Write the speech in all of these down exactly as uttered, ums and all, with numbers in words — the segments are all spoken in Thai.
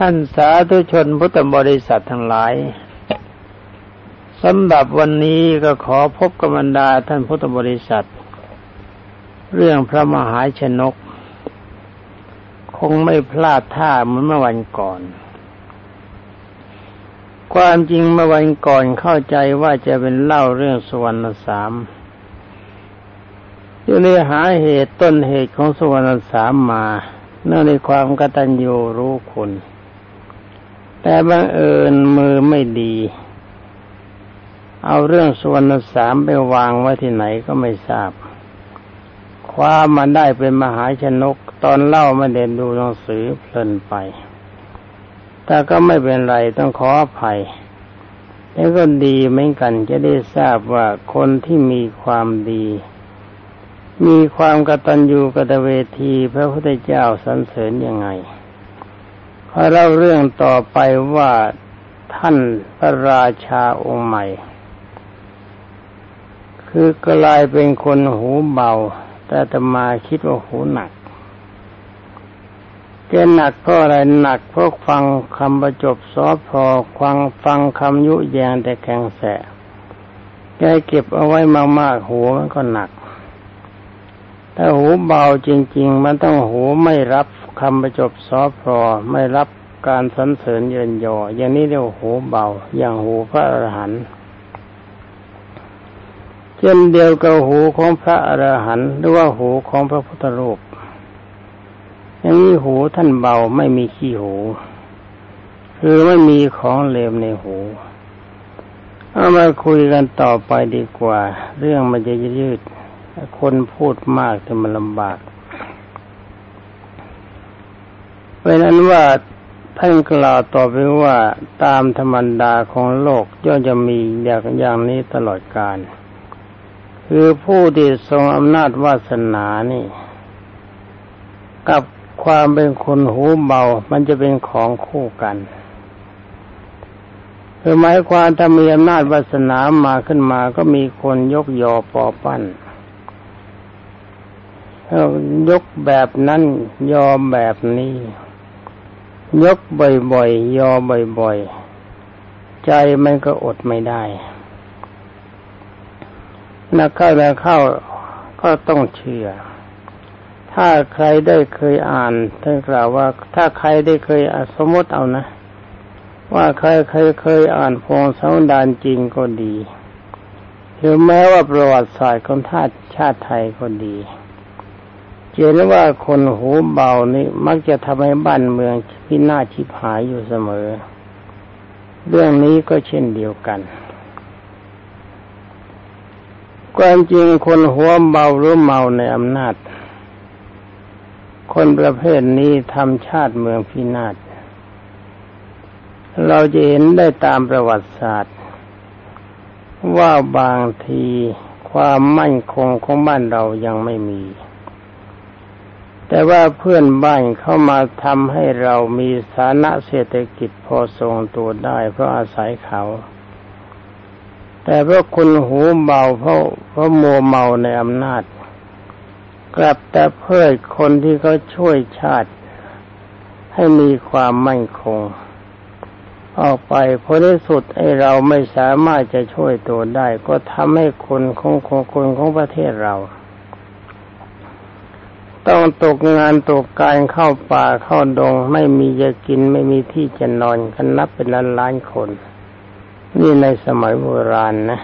ท่านสาธุชนพุทธบริษัททั้งหลายสำหรับวันนี้ก็ขอพบกับบรรดาท่านพุทธบริษัทเรื่องพระมหาชนกคงไม่พลาดท่าเหมือนเมื่อวันก่อนความจริงเมื่อวันก่อนเข้าใจว่าจะเป็นเล่าเรื่องสุวรรณสามอยู่ในหาเหตุต้นเหตุของสุวรรณสามมาเนื่องในความกตัญญูรู้คุณแต่บังเอิญมือไม่ดีเอาเรื่องสุวรรณสามไปวางไว้ที่ไหนก็ไม่ทราบคว้ามาได้เป็นมหาชนกตอนเล่ามาเดินดูหนังสือเพลินไปแต่ก็ไม่เป็นไรต้องขออภัยแล้วก็ดีเหมือนกันจะได้ทราบว่าคนที่มีความดีมีความกตัญญูกตเวทีพระพุทธเจ้าสรรเสริญยังไงขอเล่าเรื่องต่อไปว่าท่านพระราชาองค์ใหม่คือกลายเป็นคนหูเบาแต่อาตมาคิดว่าหูหนักแกหนักเพราะอะไรหนักเพราะฟังคำประจบสอพอฟังฟังคำยุแยงแต่แข็งแสแกเก็บเอาไว้มากๆหูมันก็หนักถ้าหูเบาจริงๆมันต้องหูไม่รับคำประจบสอพอไม่รับการสรรเสริญเยินยออย่างนี้เรียกหูเบาอย่างหูพระอรหันต์เช่นเดียวกับหูของพระอรหันต์หรือว่าหูของพระพุทธรูปอย่างนี้หูท่านเบาไม่มีขี้หูคือไม่มีของเลวในหูเอามาคุยกันต่อไปดีกว่าเรื่องมันจะยืดคนพูดมากจนมันลำบากเพราะนั้นว่าท่านกล่าวต่อไปว่าตามธรรมดาของโลกย่อมจะมีอย่างอย่างนี้ตลอดกาลคือผู้ที่ทรงอำนาจวาสนานี่กับความเป็นคนหูเบามันจะเป็นของคู่กันคือหมายความถ้ามีอำนาจวาสนามาขึ้นมาก็มีคนยกยอปอปั้นยกแบบนั้นยอแบบนี้ยกบ่อยๆยอบ่อยๆใจมันก็อดไม่ได้นักเข้าแล้วเข้าก็ต้องเชื่อถ้าใครได้เคยอ่านท่านกล่าวว่าถ้าใครได้เคยสมมติเอานะว่าใครเคยเคยอ่านพงศาวดารจริงก็ดีถึงแม้ว่าประวัติศาสตร์ของชาติไทยก็ดีเจอแล้วว่าคนหูเบานี่มักจะทำให้บ้านเมืองพินาศชิบหายอยู่เสมอเรื่องนี้ก็เช่นเดียวกันความจริงคนหัวเบาหรือเมาในอำนาจคนประเภทนี้ทำชาติเมืองพินาศเราจะเห็นได้ตามประวัติศาสตร์ว่าบางทีความมั่นคงของบ้านเรายังไม่มีแต่ว่าเพื่อนบ้านเข้ามาทำให้เรามีฐานะเศรษฐกิจพอทรงตัวได้เพราะอาศัยเขาแต่เพราะคนหูเบาเพราะเพราะมัวเมาในอำนาจกลับแต่เพื่อคนที่เขาช่วยชาติให้มีความมั่นคงออกไปผลที่สุดไอ้เราไม่สามารถจะช่วยตัวได้ก็ทำให้คนของของคนของประเทศเราต้องตกงานตกการเข้าป่าเข้าดงไม่มีจะกินไม่มีที่จะนอนกันนับเป็นล้านล้านคนนี่ในสมัยโบราณนะ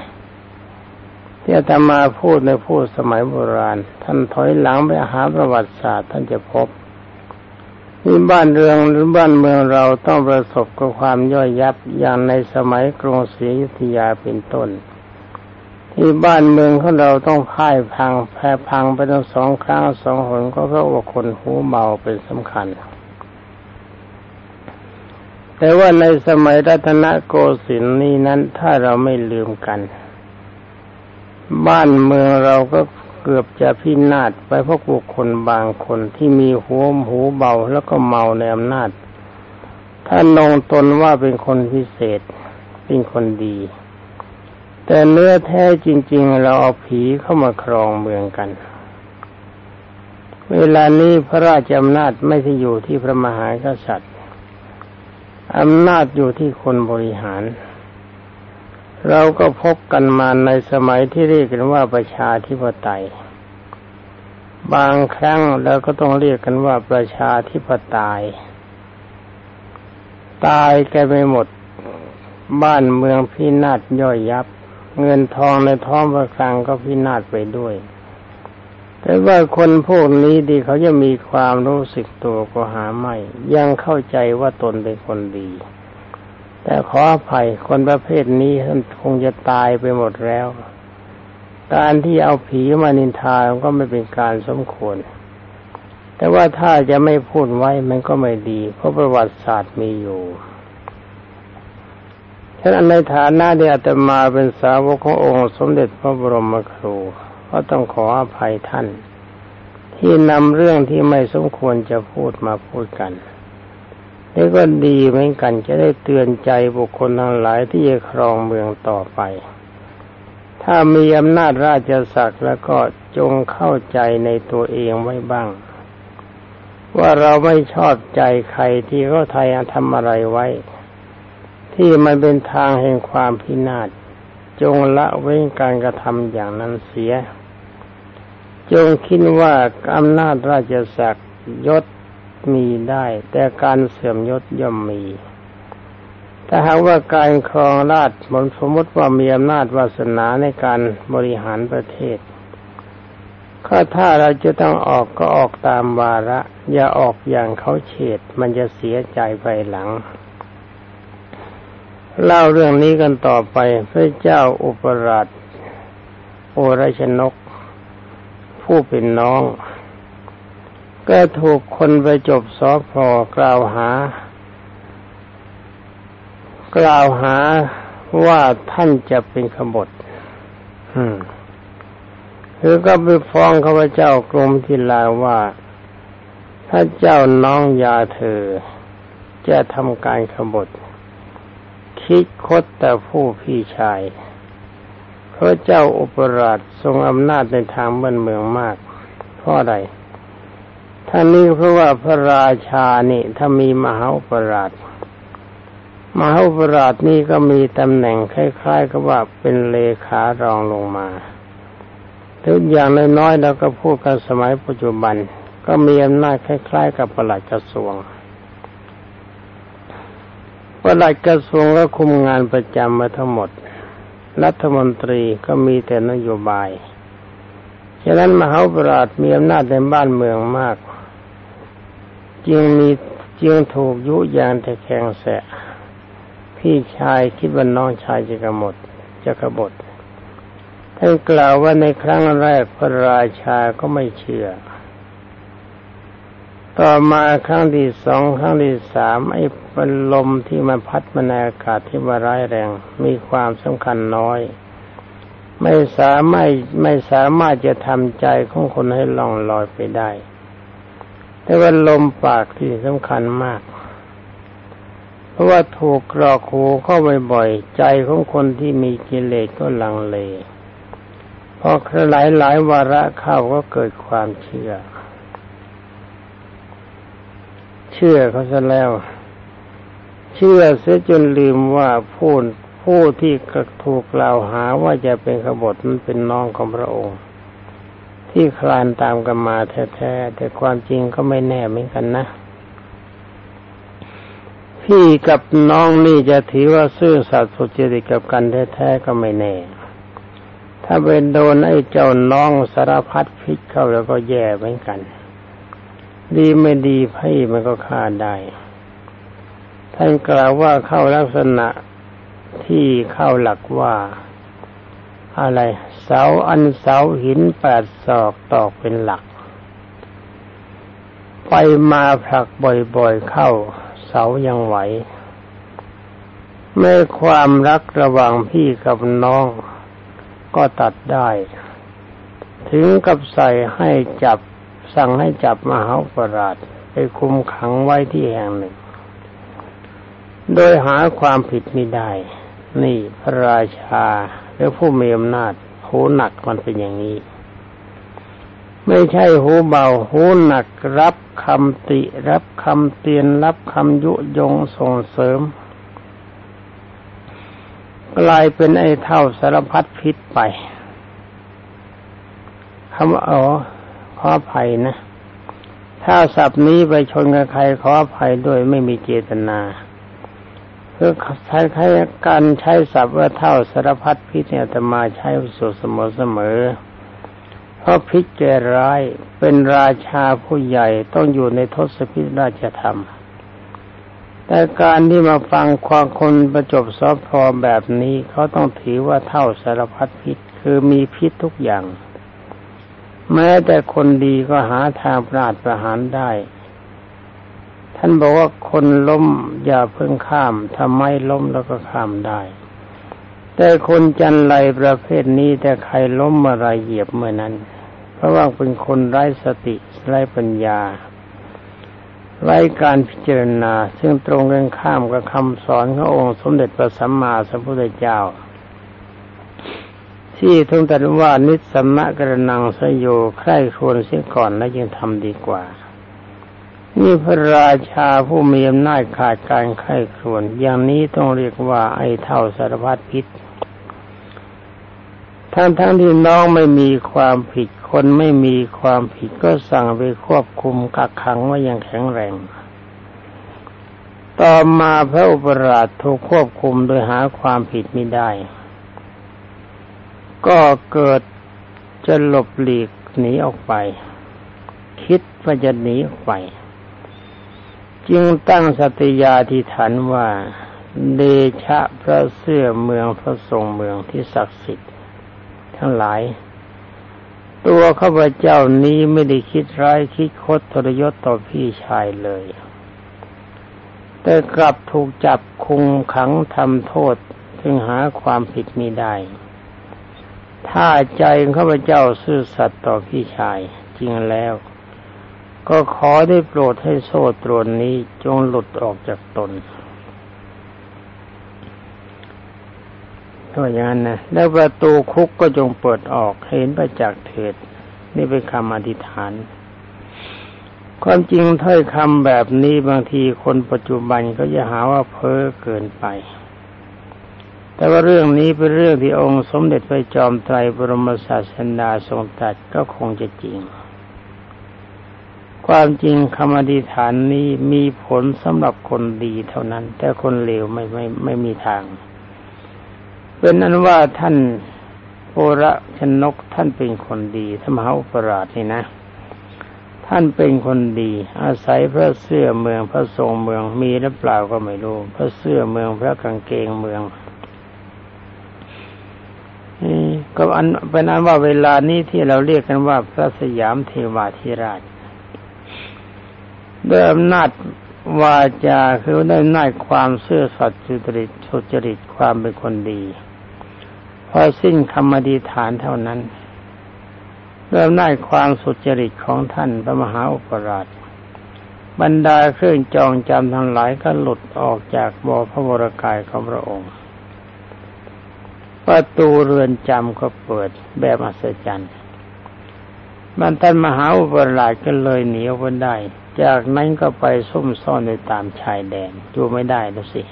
ที่อาตมาพูดในพูดสมัยโบราณท่านถอยหลังไปหาประวัติศาสตร์ท่านจะพบนี่บ้านเรือนหรือบ้านเมืองเราต้องประสบกับความย่อยยับอย่างในสมัยกรุงศรีอยุธยาเป็นต้นที่บ้านเมืองของเราต้องพ่ายพังแพ้พังไปทั้งสองครั้งสองหนก็เพราะว่าคนหูเบาเป็นสำคัญแต่ว่าในสมัยรัตนโกสินทร์นี้นั้นถ้าเราไม่ลืมกันบ้านเมืองเราก็เกือบจะพินาศไปเพราะบุคคลบางคนที่มีหัวหูเบาแล้วก็เมาในอำนาจท่านลงตนว่าเป็นคนพิเศษเป็นคนดีแต่เนื้อแท้จริงๆเราเอาผีเข้ามาครองเมืองกันเวลานี้พระราชอำนาจไม่ได้อยู่ที่พระมหากษัตริย์ อำนาจอยู่ที่คนบริหารเราก็พบกันมาในสมัยที่เรียกกันว่าประชาธิปไตยบางครั้งเราก็ต้องเรียกกันว่าประชาธิปไตยตายกันไปหมดบ้านเมืองพินาศย่อยยับเงินทองในท้องพระคลังก็พินาศไปด้วยแต่ว่าคนพวกนี้ดีเขาจะมีความรู้สึกตัวก็หาไม่ยังเข้าใจว่าตนเป็นคนดีแต่ขออภัยคนประเภทนี้ท่านคงจะตายไปหมดแล้วการที่เอาผีมานินทาก็ไม่เป็นการสมควรแต่ว่าถ้าจะไม่พูดไว้มันก็ไม่ดีเพราะประวัติศาสตร์มีอยู่ฉะนั้นในฐานะที่อาตมาเป็นสาวกขององค์สมเด็จพระบรมครูก็ต้องขออภัยท่านที่นำเรื่องที่ไม่สมควรจะพูดมาพูดกันนี่ก็ดีเหมือนกันจะได้เตือนใจบุคคลทั้งหลายที่จะครองเมืองต่อไปถ้ามีอำนาจราชศักดิ์แล้วก็จงเข้าใจในตัวเองไว้บ้างว่าเราไม่ชอบใจใครที่เขาไทยทำอะไรไว้ที่มันเป็นทางแห่งความพินาศจงละเว้นการกระทำอย่างนั้นเสียจงคิดว่าอำนาจราชศักดิ์ยศมีได้แต่การเสื่อมยศย่อมมีถ้าหากว่าการครองราชย์สมมติว่ามีอำนาจวาสนาในการบริหารประเทศก็ถ้าเราจะต้องออกก็ออกตามวาระอย่าออกอย่างเขาเฉดมันจะเสียใจภายหลังเล่าเรื่องนี้กันต่อไปพระเจ้าอุปราชโอรชนกผู้เป็นน้องก็ถูกคนไปจบสพกล่าวหากล่าวหาว่าท่านจะเป็นขบฏคือก็ไปฟ้องข้าพเจ้ากรมทิลาว่าถ้าเจ้าน้องยาเธอจะทำการขบฏคิดคดแต่ผู้พี่ชายเพราะเจ้าอุปราชทรงอำนาจในทางบ้านเมืองมากเพราะอะไรท่านนี้เพราะว่าพระราชานี่ถ้ามีมหาอุปราชมหาอุปราชนี่ก็มีตำแหน่งคล้ายๆกับว่าเป็นเลขารองลงมาทุกอย่างน้อยๆแล้วก็พูดกันสมัยปัจจุบันก็มีอำนาจคล้ายๆกับปลัดกระทรวงปลัดกระทรวงก็คุมงานประจำมาทั้งหมดรัฐมนตรีก็มีแต่นโยบายฉะนั้นมหาอุปราชมีอำนาจในบ้านเมืองมากจึงมีจึงถูกยุยงตะแคงแสะพี่ชายคิดว่าน้องชายจะกบฏจะกบฏท่านกล่าวว่าในครั้งแรกพระราชาก็ไม่เชื่อต่อมาครั้งที่สองครั้งที่สามไอ้ลมที่มันพัดมาในอากาศที่ว่าร้ายแรงมีความสำคัญน้อยไม่สามารถไม่สามารถจะทำใจของคนให้ล่องลอยไปได้แต่ว่าลมปากที่สำคัญมากเพราะว่าถูกกรอกหูเข้าบ่อยๆใจของคนที่มีกิเลสก็ลังเลพอหลายหลายวาระเข้าก็เกิดความเชื่อเชื่อเขาซะแล้วเชื่อเสียจนลืมว่าผู้ผู้ที่ถูกกล่าวหาว่าจะเป็นขบฏนั้นเป็นน้องของพระองค์ที่คลานตามกันมาแท้ๆแต่ความจริงก็ไม่แน่เหมือนกันนะพี่กับน้องนี่จะถือว่าซื่อสัตย์สุจริตกับกันแท้ๆก็ไม่แน่ถ้าเป็นโดนไอ้เจ้าน้องสารพัดพิษเข้าแล้วก็แย่เหมือนกันดีไม่ดีพี่มันก็ฆ่าได้ท่านกล่าวว่าเข้าลักษณะที่เข้าหลักว่าอะไรเสาอันเสาหินแปดศอกตอกเป็นหลักไปมาผลักบ่อยๆเข้าเสายังไหวแม้ความรักระหว่างพี่กับน้องก็ตัดได้ถึงกับใส่ให้จับสั่งให้จับมหาอุปราชไปคุมขังไว้ที่แห่งหนึ่งโดยหาความผิดไม่ได้นี่พระราชาและผู้มีอำนาจโหหนักมันเป็นอย่างนี้ ไม่ใช่หูเบาหูหนักรับคำติรับคำเตือนรับคำยุยงส่งเสริมกลายเป็นไอ้เท่าสารพัดพิษไปคำว่าอ๋อขออภัยนะถ้าศัพท์นี้ไปชนกับใครขออภัยด้วยไม่มีเจตนาเพื่อใช้ใช้การใช้ศัพท์ว่าเท่าสารพัดพิษเนี่ยอาตมาใช้อยู่เสมอเสมอเพราะพิษแก่ร้ายเป็นราชาผู้ใหญ่ต้องอยู่ในทศพิธราชธรรมแต่การที่มาฟังความคนประจบสอบพอแบบนี้เขาต้องถือว่าเท่าสารพัดพิษคือมีพิษทุกอย่างแม้แต่คนดีก็หาทางปราดประหารได้ท่านบอกว่าคนล้มอย่าเพิ่งข้ามถ้าไม่ล้มแล้วก็ข้ามได้แต่คนจันไรประเภทนี้แต่ใครล้มอะไรเหยียบเมื่อนั้นเพราะว่าเป็นคนไร้สติไร้ปัญญาไร้การพิจารณาซึ่งตรงกันข้ามกับคำสอนขององค์สมเด็จพระสัมมาสัมพุทธเจ้าที่ทรงตรัสว่านิสสัมมะกรณังสยโยใคร่ควรเสียก่อนแล้วยังทำดีกว่านี่พระราชาผู้มีอำนาจขาดการไข้ครวนอย่างนี้ต้องเรียกว่าไอ้เท่าสารพัดพิษทั้งๆ ท, ที่น้องไม่มีความผิดคนไม่มีความผิดก็สั่งไปควบคุมกักขังไว้อย่างแข็งแรงต่อมาพระอุปราชถูกควบคุมโดยหาความผิดไม่ได้ก็เกิดจะหลบหลีกหนีออกไปคิดว่าจะหนีออกไปจึงตั้งสัตยาธิฐานว่าเดชะพระเสื้อเมืองพระทรงเมืองที่ศักดิ์สิทธิ์ทั้งหลายตัวข้าพเจ้านี้ไม่ได้คิดร้ายคิดคดทรยศต่อพี่ชายเลยแต่กลับถูกจับคุมขังทำโทษถึงหาความผิดมิได้ถ้าใจข้าพเจ้าซื่อสัตย์ต่อพี่ชายจริงแล้วก็ขอได้โปรดให้โซ่ตรวนนี้จงหลุดออกจากตนตัวอย่างนั้นนะแล้วประตูคุกก็จงเปิดออกเห็นประจักษ์เถิดนี่เป็นคำอธิษฐานความจริงถ้อยคำแบบนี้บางทีคนปัจจุบันก็จะหาว่าเพ้อเกินไปแต่ว่าเรื่องนี้เป็นเรื่องที่องค์สมเด็จพระจอมไตรบรมศาสดาทรงตรัสก็คงจะจริงความจริงคำอธิษฐานนี้มีผลสำหรับคนดีเท่านั้นแต่คนเลวไม่ไม่ไม่มีทางเป็นนั้นว่าท่านโอระชนกท่านเป็นคนดีท่านมหาอุปราชนี่นะท่านเป็นคนดีอาศัยพระเสื้อเมืองพระทรงเมืองมีหรือเปล่าก็ไม่รู้พระเสื้อเมืองพระกางเกงเมืองก็อันเป็นนั้นว่าเวลานี้ที่เราเรียกกันว่าพระสยามเทวาธิราชด้วยอำนาจวาจาคือด้วยอำนาจความซื่อสัตย์สุจริตสุจริตความเป็นคนดีพอสิ้นคำอธิษฐานเท่านั้นด้วยอำนาจความสุจริตของท่านพระมหาอุปราชบรรดาเครื่องจองจำทั้งหลายก็หลุดออกจากบ่อพระวรกายของพระองค์ประตูเรือนจำก็เปิดแบบอัศจรรย์บรรดามหาอุปราชก็เลยหนีออกมาได้จากนั้นก็ไปซุ่มซ่อนในตามชายแดนอยู่ไม่ได้แล้วสิ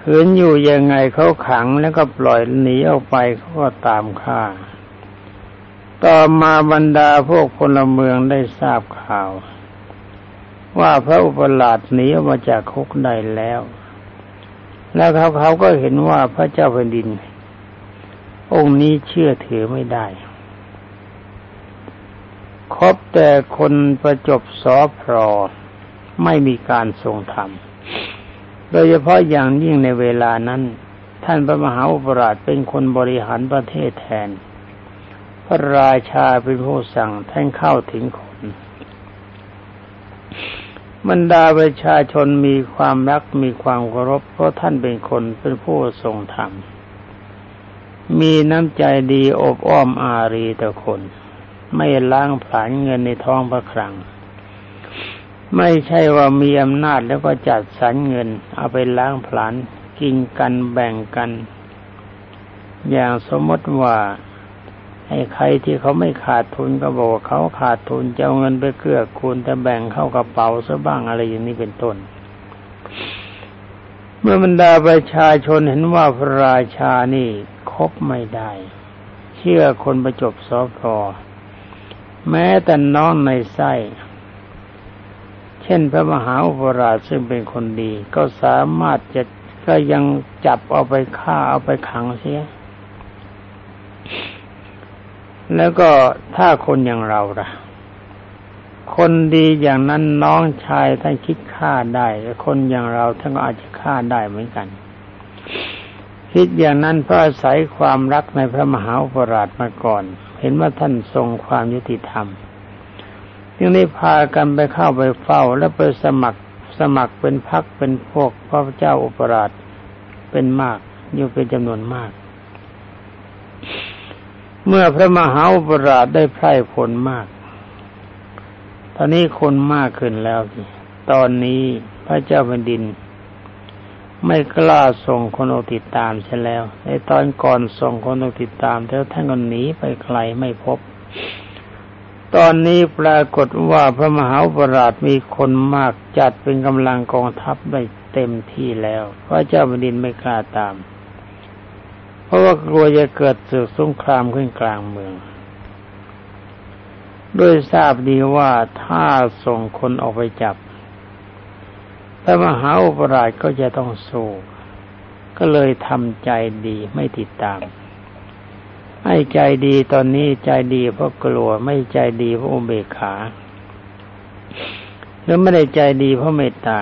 ขืนอยู่ยังไงเขาขังแล้วก็ปล่อยหนีออกไปเขาก็ตามฆ่าต่อมาบรรดาพวกพลเมืองได้ทราบข่าวว่าพระอุปราชหนีออกมาจากคุกได้แล้วแล้วเขาเขาก็เห็นว่าพระเจ้าแผ่นดินองค์นี้เชื่อถือไม่ได้ครบแต่คนประจบสอพรอไม่มีการทรงธรรมโดยเฉพาะอย่างยิ่งในเวลานั้นท่านพระมหาอุปราชเป็นคนบริหารประเทศแทนพระราชาเป็นผู้สั่งท่านเข้าถึงคนบรรดาประชาชนมีความรักมีความเคารพเพราะท่านเป็นคนเป็นผู้ทรงธรรมมีน้ำใจดีอบอ้อมอารีต่อคนไม่ล้างผลาญเงินในท้องพระคลังไม่ใช่ว่ามีอำนาจแล้วก็จัดสรรเงินเอาไปล้างผลาญกินกันแบ่งกันอย่างสมมติว่าไอ ให้ใครที่เขาไม่ขาดทุนก็บอกว่าเขาขาดทุนจะเอาเงินไปเกื้อกูลแต่แบ่งเข้ากระเป๋าซะบ้างอะไรอย่างนี้เป็นต้นเมื่อบรรดาประชาชนเห็นว่าพระราชานี่คบไม่ได้เชื่อคนประจบสพแม้แต่น้องในไส้เช่นพระมหาอุปราชซึ่งเป็นคนดีก็สามารถจะก็ยังจับเอาไปฆ่าเอาไปขังเสียแล้วก็ถ้าคนอย่างเราล่ะคนดีอย่างนั้นน้องชายท่านคิดฆ่าได้คนอย่างเราท่านก็อาจจะฆ่าได้เหมือนกันคิดอย่างนั้นเพราะอาศัยความรักในพระมหาอุปราชมาก่อนเห็นว่าท่านทรงความยุติธรรมจึงได้พากันไปเข้าไปเฝ้าและไปสมัครสมัครเป็นพรรคเป็นพวกพระเจ้าอุปราชเป็นมากอยู่เป็นจำนวนมากเมื่อพระมหาอุปราชได้ไพร่ผลมากตอนนี้คนมากขึ้นแล้วตอนนี้พระเจ้าแผ่นดินไม่กล้าส่งคนออกติดตามเสียแล้วในตอนก่อนส่งคนออกติดตามแล้วท่านก็หนีไปไกลไม่พบตอนนี้ปรากฏว่าพระมหาอุปราชมีคนมากจัดเป็นกำลังกองทัพได้เต็มที่แล้วพระเจ้าแผ่นดินไม่กล้าตามเพราะว่ากลัวจะเกิดศึกสงครามขึ้นกลางเมืองด้วยทราบดีว่าถ้าส่งคนออกไปจับพระมหาอุปราชก็จะต้องสู้ก็เลยทำใจดีไม่ติดตามให้ใจดีตอนนี้ใจดีเพราะกลัวไม่ใจดีเพราะอุเบกขาหรือไม่ได้ใจดีเพราะเมตตา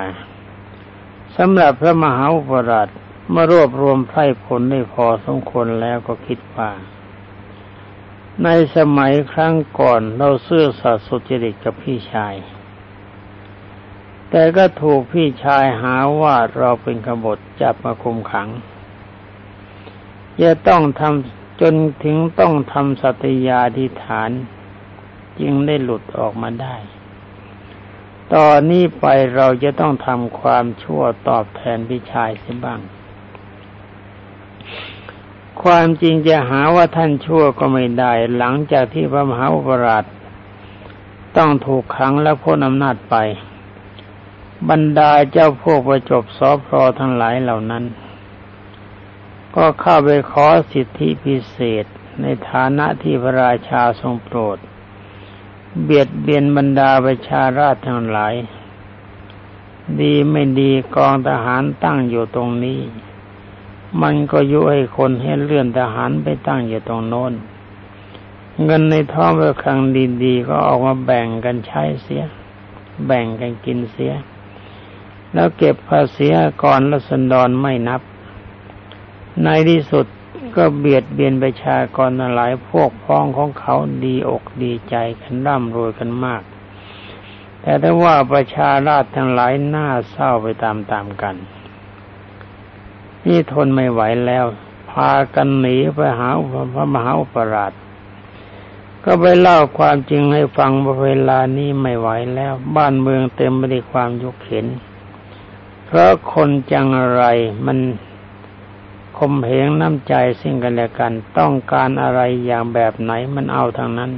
สำหรับพระมหาอุปราชเมื่อรวบรวมไพร่ผลได้พอสมควรแล้วก็คิดว่าในสมัยครั้งก่อนเราซื่อสัตย์สุจริตกับพี่ชายแต่ก็ถูกพี่ชายหาว่าเราเป็นกบฏจับมาคุมขังจะต้องทำจนถึงต้องทำสัตยาธิฐานจึงได้หลุดออกมาได้ตอนนี้ไปเราจะต้องทำความชั่วตอบแทนพี่ชายเสียบ้างความจริงจะหาว่าท่านชั่วก็ไม่ได้หลังจากที่พระมหาอุปราชต้องถูกขังและพ้นอำนาจไปบรรดาเจ้าพวกประจบสพทั้งหลายเหล่านั้นก็เข้าไปขอสิทธิพิเศษในฐานะที่พระราชาทรงโปรดเบียดเบียนบรรดาประชาราษฎร์ทั้งหลายดีไม่ดีกองทหารตั้งอยู่ตรงนี้มันก็ยุให้คนให้เลื่อนทหารไปตั้งอยู่ตรงโน้นเงินในท้องพระคลังดีๆก็ออกมาแบ่งกันใช้เสียแบ่งกันกินเสียแล้วเก็บภาษีก่อนราษฎรไม่นับในที่สุดก็เบียดเบียนประชากรหลายพวกพ้องของเขาดีอกดีใจกันร่ำรวยกันมากแต่ถ้าว่าประชาราษฎร์ทั้งหลายน่าเศร้าไปตามๆกันนี่ทนไม่ไหวแล้วพากันหนีไปหาพระมหาอุปราชก็ไปเล่าความจริงให้ฟังว่าเวลานี้ไม่ไหวแล้วบ้านเมืองเต็มไปด้วยความยกเข็นเพราะคนจังไรมันคมเหงน้ำใจซึ่งกันและกันต้องการอะไรอย่างแบบไหนมันเอาทางนั้น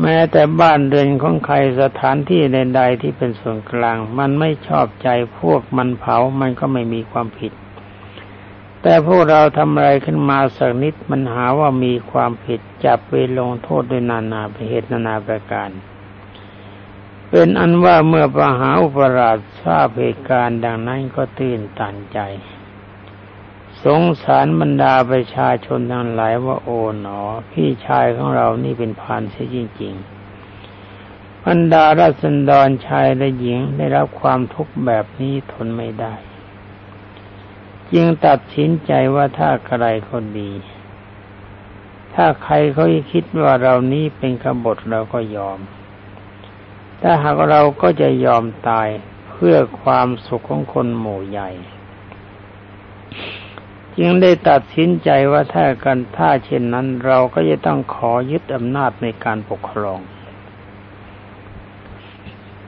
แม้แต่บ้านเรือนของใครสถานที่ใดๆที่เป็นส่วนกลางมันไม่ชอบใจพวกมันเผามันก็ไม่มีความผิดแต่พวกเราทำอะไรขึ้นมาสักนิดมันหาว่ามีความผิดจับไปลงโทษด้วยนานาเหตุนานาประการเป็นอันว่าเมื่อพระมหาอุปราชทราบเหตุการณ์ดังนั้นก็ตื่นตันใจสงสารบรรดาประชาชนทั้งหลายว่าโอ๋หนอพี่ชายของเรานี่เป็นพาลเสียจริงๆบรรดาราษฎรชายและหญิงได้รับความทุกข์แบบนี้ทนไม่ได้จึงตัดสินใจว่าถ้าใครคนดีถ้าใครเขาคิดว่าเรานี้เป็นกบฏเราก็ยอมถ้าหากเราก็จะยอมตายเพื่อความสุขของคนหมู่ใหญ่จึงได้ตัดสินใจว่าถ้ากันถ้าเช่นนั้นเราก็จะต้องขอยึดอำนาจในการปกครอง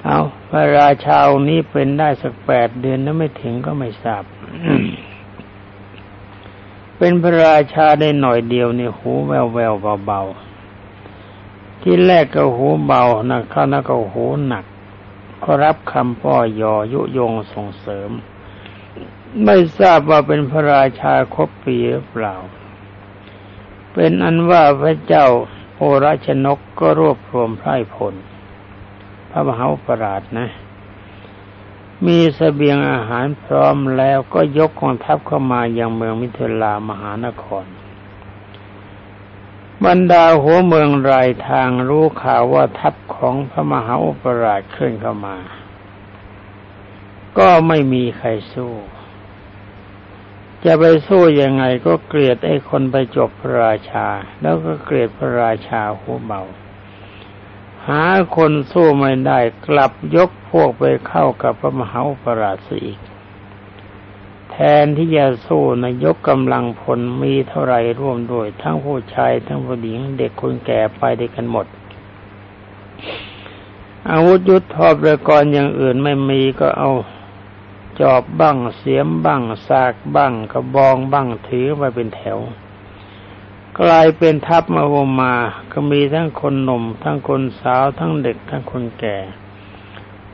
เอาพระราชาองค์นี้เป็นได้สักแปดเดือนแล้วไม่ถึงก็ไม่ทราบ เป็นพระราชาได้หน่อยเดียวเนี่ยหูแว่วๆเบาๆที่แรกก็หูเบานะข้าวนักก็หูหนักก็รับคำป้อยอยุยงส่งเสริมไม่ทราบว่าเป็นพระราชาครบปีหรือเปล่าเป็นอันว่าพระเจ้าโอรชนกก็รวบรวมไพร่พลพระมหาอุปราชนะมีเสบียงอาหารพร้อมแล้วก็ยกกองทัพเข้ามายังเมืองมิถิลามหานครบรรดาหัวเมืองรายทางรู้ข่าวว่าทัพของพระมหาอุปราชเคลื่อนเข้ามาก็ไม่มีใครสู้จะไปสู้ยังไงก็เกลียดไอ้คนไปจบพระราชาแล้วก็เกลียดพระราชาหัวเบาหาคนสู้ไม่ได้กลับยกพวกไปเข้ากับพระมหาอุปราชซะอีกแทนที่จะสู้นะยกกำลังพลมีเท่าไรร่วมด้วยทั้งผู้ชายทั้งผู้หญิงเด็กคนแก่ไปด้วยกันหมดอาวุธยุทโธปกรณ์อย่างอื่นไม่มีก็เอาจอบบ้างเสียมบ้างสากบ้างกระบองบ้างถือมาเป็นแถวกลายเป็นทัพมโหมาก็มีทั้งคนหนุ่มทั้งคนสาวทั้งเด็กทั้งคนแก่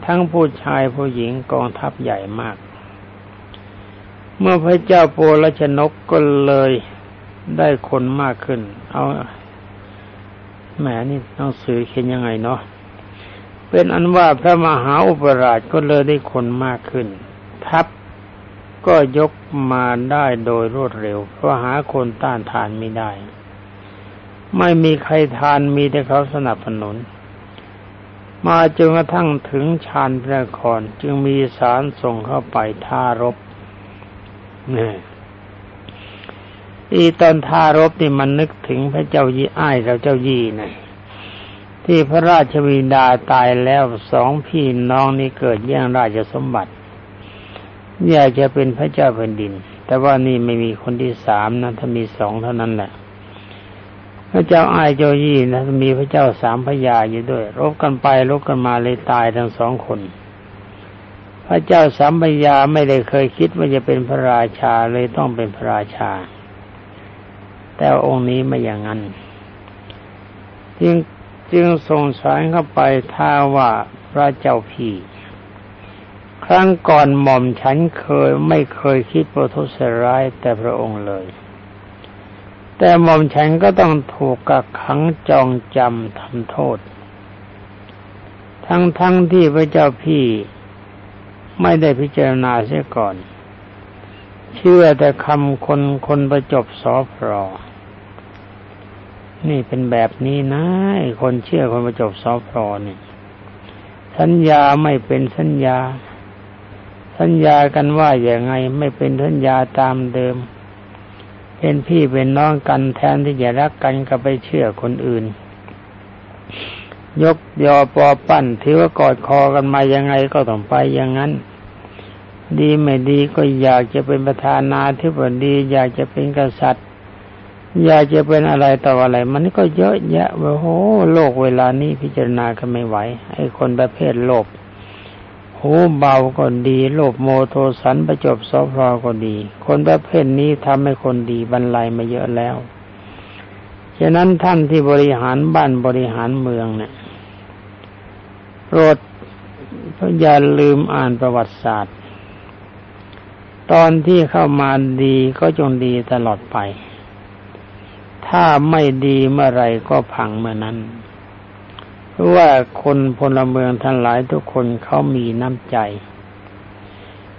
ทั้งผู้ชายผู้หญิงกองทัพใหญ่มากเมื่อพระเจ้าโปรชนกก็เลยได้คนมากขึ้นเอาแหมนี่หนังสือเขียนยังไงเนาะเป็นอันว่าพระมหาอุปราชก็เลยได้คนมากขึ้นทัพก็ยกมาได้โดยรวดเร็วเพราะหาคนต้านทานไม่ได้ไม่มีใครทานมีแต่เขาสนับสนุนมาจนกระทั่งถึงชานพระนครจึงมีสารส่งเข้าไปท่ารบเนี่ยอีตอนท่ารบนี่มันนึกถึงพระเจ้ายี่อ้ายกับเจ้ายี่นะที่พระราชบิดาตายแล้วสองพี่น้องนี่เกิดแย่งราชสมบัติอยากจะเป็นพระเจ้าแผ่นดินแต่ว่านี่ไม่มีคนที่สามนะถ้ามีสองเท่านั้นแหละพระเจ้าอ้ายเจ้ายี่นะมีพระเจ้าสามพระยาอยู่ด้วยรบกันไปรบกันมาเลยตายทั้งสองคนพระเจ้าสามพระยาไม่ได้เคยคิดว่าจะเป็นพระราชาเลยต้องเป็นพระราชาแต่องค์นี้ไม่อย่างนั้นจึงจึงส่งสารเข้าไปท้าว่าพระเจ้าพี่ครั้งก่อนหม่อมฉันเคยไม่เคยคิดประทุษร้ายแต่พระองค์เลยแต่หม่อมฉันก็ต้องถูกกักขังจองจำทำโทษทั้งๆ ท, ที่พระเจ้าพี่ไม่ได้พิจารณาเสียก่อนเชื่อแต่คำคนคนประจบสอพรอนี่เป็นแบบนี้นะคนเชื่อคนประจบสอพรอนี่สัญญาไม่เป็นสัญญาสัญญากันว่าอย่างไงไม่เป็นสัญญาตามเดิมเป็นพี่เป็นน้องกันแทนที่จะรักกันก็ไปเชื่อคนอื่นยกยอปอปั้นถือว่ากอดคอกันมายังไงก็ต้องไปอย่างนั้นดีไม่ดีก็อยากจะเป็นประธานาธิบดีอยากจะเป็นกษัตริย์อยากจะเป็นอะไรต่ออะไรมันก็เยอะแยะโอ้โหโลกเวลานี้พิจารณากันไม่ไหวไอ้คนประเภทโลภหูเบาก็ดีโลภโมโทสันประจบสอพรอก็ดีคนประเภทนี้ทำให้คนดีบรรลัยมาเยอะแล้วฉะนั้นท่านที่บริหารบ้านบริหารเมืองเนี่ยโปรดอย่าลืมอ่านประวัติศาสตร์ตอนที่เข้ามาดีก็จงดีตลอดไปถ้าไม่ดีเมื่อไรก็พังเมื่อนั้นเพราะว่าคนพลเมืองทั้งหลายทุกคนเขามีน้ำใจ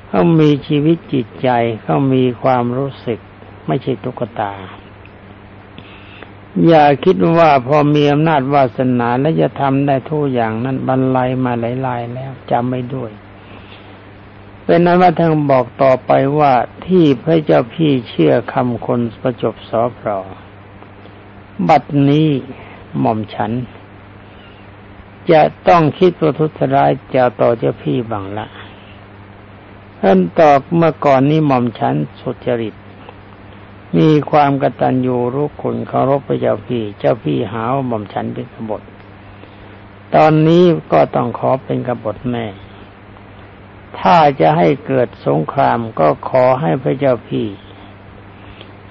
เขามีชีวิตจิตใจเขามีความรู้สึกไม่ใช่ตุ๊กตาอย่าคิดว่าพอมีอำนาจวาสนาแล้วจะทำได้ทุกอย่างนั้นบรรลัยมาหลายๆแล้วจำไม่ด้วยเป็นนั้นว่าท่านบอกต่อไปว่าที่พระเจ้าพี่เชื่อคำคนประจบสอพรอบัดนี้หม่อมฉันจะต้องคิดประทุษร้ายเจ้าต่อเจ้าพี่บังละท่านตอบเมื่อก่อนนี้หม่อมฉันสุจริตมีความกตัญญูรู้คุณเคารพพระเจ้าพี่เจ้าพี่หาว่าหม่อมฉันเป็นกบฏตอนนี้ก็ต้องขอเป็นกบฏแม่ถ้าจะให้เกิดสงครามก็ขอให้พระเจ้าพี่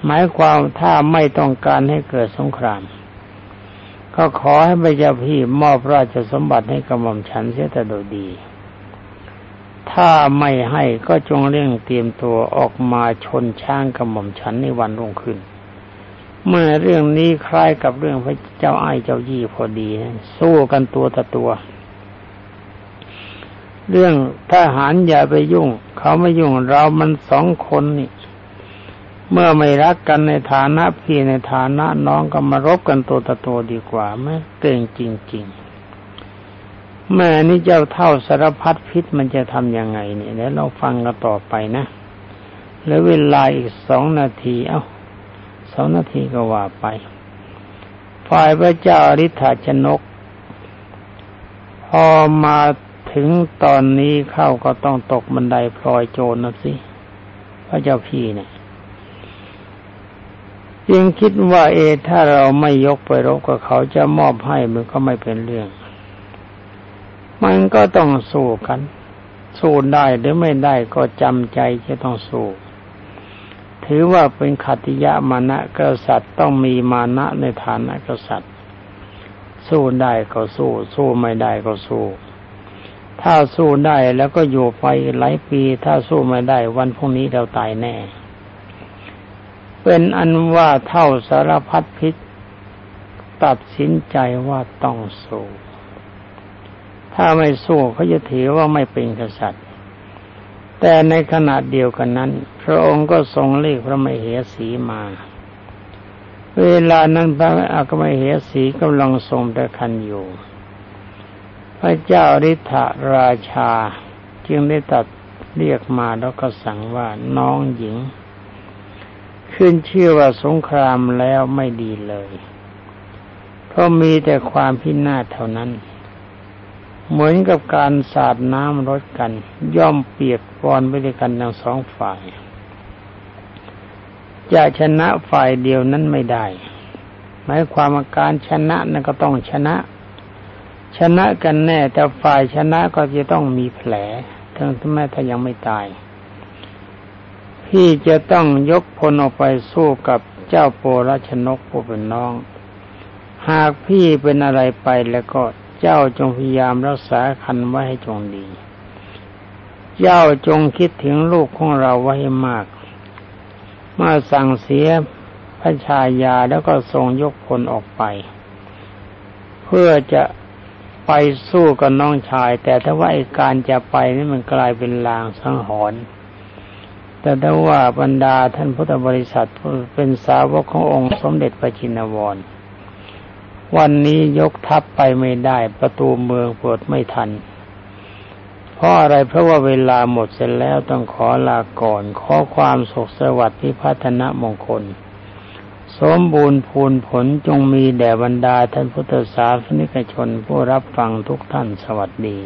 หมายความถ้าไม่ต้องการให้เกิดสงครามก็ขอให้พระเจ้าพี่มอบราชสมบัติให้กระหม่อมฉันเสียแต่โดยดีถ้าไม่ให้ก็จงเร่งเตรียมตัวออกมาชนช้างกระหม่อมฉันในวันรุ่งขึ้นเมื่อเรื่องนี้คล้ายกับเรื่องพระเจ้าอ้ายเจ้ายี่พอดีสู้กันตัวต่อตัวเรื่องทหารอย่าไปยุ่งเขาไม่ยุ่งเรามันสองคนนี่เมื่อไม่รักกันในฐานะพี่ในฐานะน้องก็มารบกันตัวต่อตัวดีกว่าไม่เก่งจริงๆแม่นี่เจ้าเท่าสารพัดพิษมันจะทำยังไงเนี่ยแล้วเราฟังกันต่อไปนะแล้วเวลาอีกสองนาทีเอ้าสองนาทีก็ว่าไปฝ่ายพระเจ้าอริทธชนกพอมาถึงตอนนี้เข้าก็ต้องตกบันไดพลอยโจรนะสิพระเจ้าพี่เนี่ยจึงคิดว่าเอถ้าเราไม่ยกไปรบกับเขาจะมอบให้มันก็ไม่เป็นเรื่องมันก็ต้องสู้กันสู้ได้หรือไม่ได้ก็จำใจจะต้องสู้ถือว่าเป็นขัตติยะมานะกษัตริย์ต้องมีมานะในฐานะกษัตริย์สู้ได้ก็สู้สู้ไม่ได้ก็สู้ถ้าสู้ได้แล้วก็อยู่ไปหลายปีถ้าสู้ไม่ได้วันพรุ่งนี้เราตายแน่เป็นอันว่าเท่าสารพัดพิษตัดสินใจว่าต้องสู้ถ้าไม่สู้เขาจะถือว่าไม่เป็นกษัตริย์แต่ในขณะเดียวกันนั้นพระองค์ก็ทรงเรียกพระมเหสีมาเวลานั้นพระมเหสีกำลังทรงประคันอยู่พระเจ้าฤทธราชาจึงได้ตัดเรียกมาแล้วก็สั่งว่าน้องหญิงขึ้นชื่อว่าสงครามแล้วไม่ดีเลยเพราะมีแต่ความพินาศเท่านั้นเหมือนกับการสาดน้ำรดกันย่อมเปียกปอนไปด้วยกันทั้งสองฝ่ายจะชนะฝ่ายเดียวนั้นไม่ได้หมายความว่าการชนะนั่นก็ต้องชนะชนะกันแน่แต่ฝ่ายชนะก็จะต้องมีแผลทั้งที่แม้ถ้ายังไม่ตายที่จะต้องยกพลออกไปสู้กับเจ้าโปรชนกผู้เป็นน้องหากพี่เป็นอะไรไปแล้วก็เจ้าจงพยายามรักษาคันไว้ให้จงดีเจ้าจงคิดถึงลูกของเราไว้ให้มากมาสั่งเสียพระชายาแล้วก็ทรงยกพลออกไปเพื่อจะไปสู้กับน้องชายแต่ถ้าว่าการจะไปนี่มันกลายเป็นลางสังหรณ์แต่ถ้าว่าบรรดาท่านพุทธบริษัทเป็นสาวกขององค์สมเด็จพระชินวรวันนี้ยกทัพไปไม่ได้ประตูเมืองเปิดไม่ทันเพราะอะไรเพราะว่าเวลาหมดเสร็จแล้วต้องขอลาก่อนขอความสุขสวัสดิ์พิพัฒนมงคลสมบูรณ์พูนผลจงมีแด่บรรดาท่านพุทธศาสนิกชนผู้รับฟังทุกท่านสวัสดี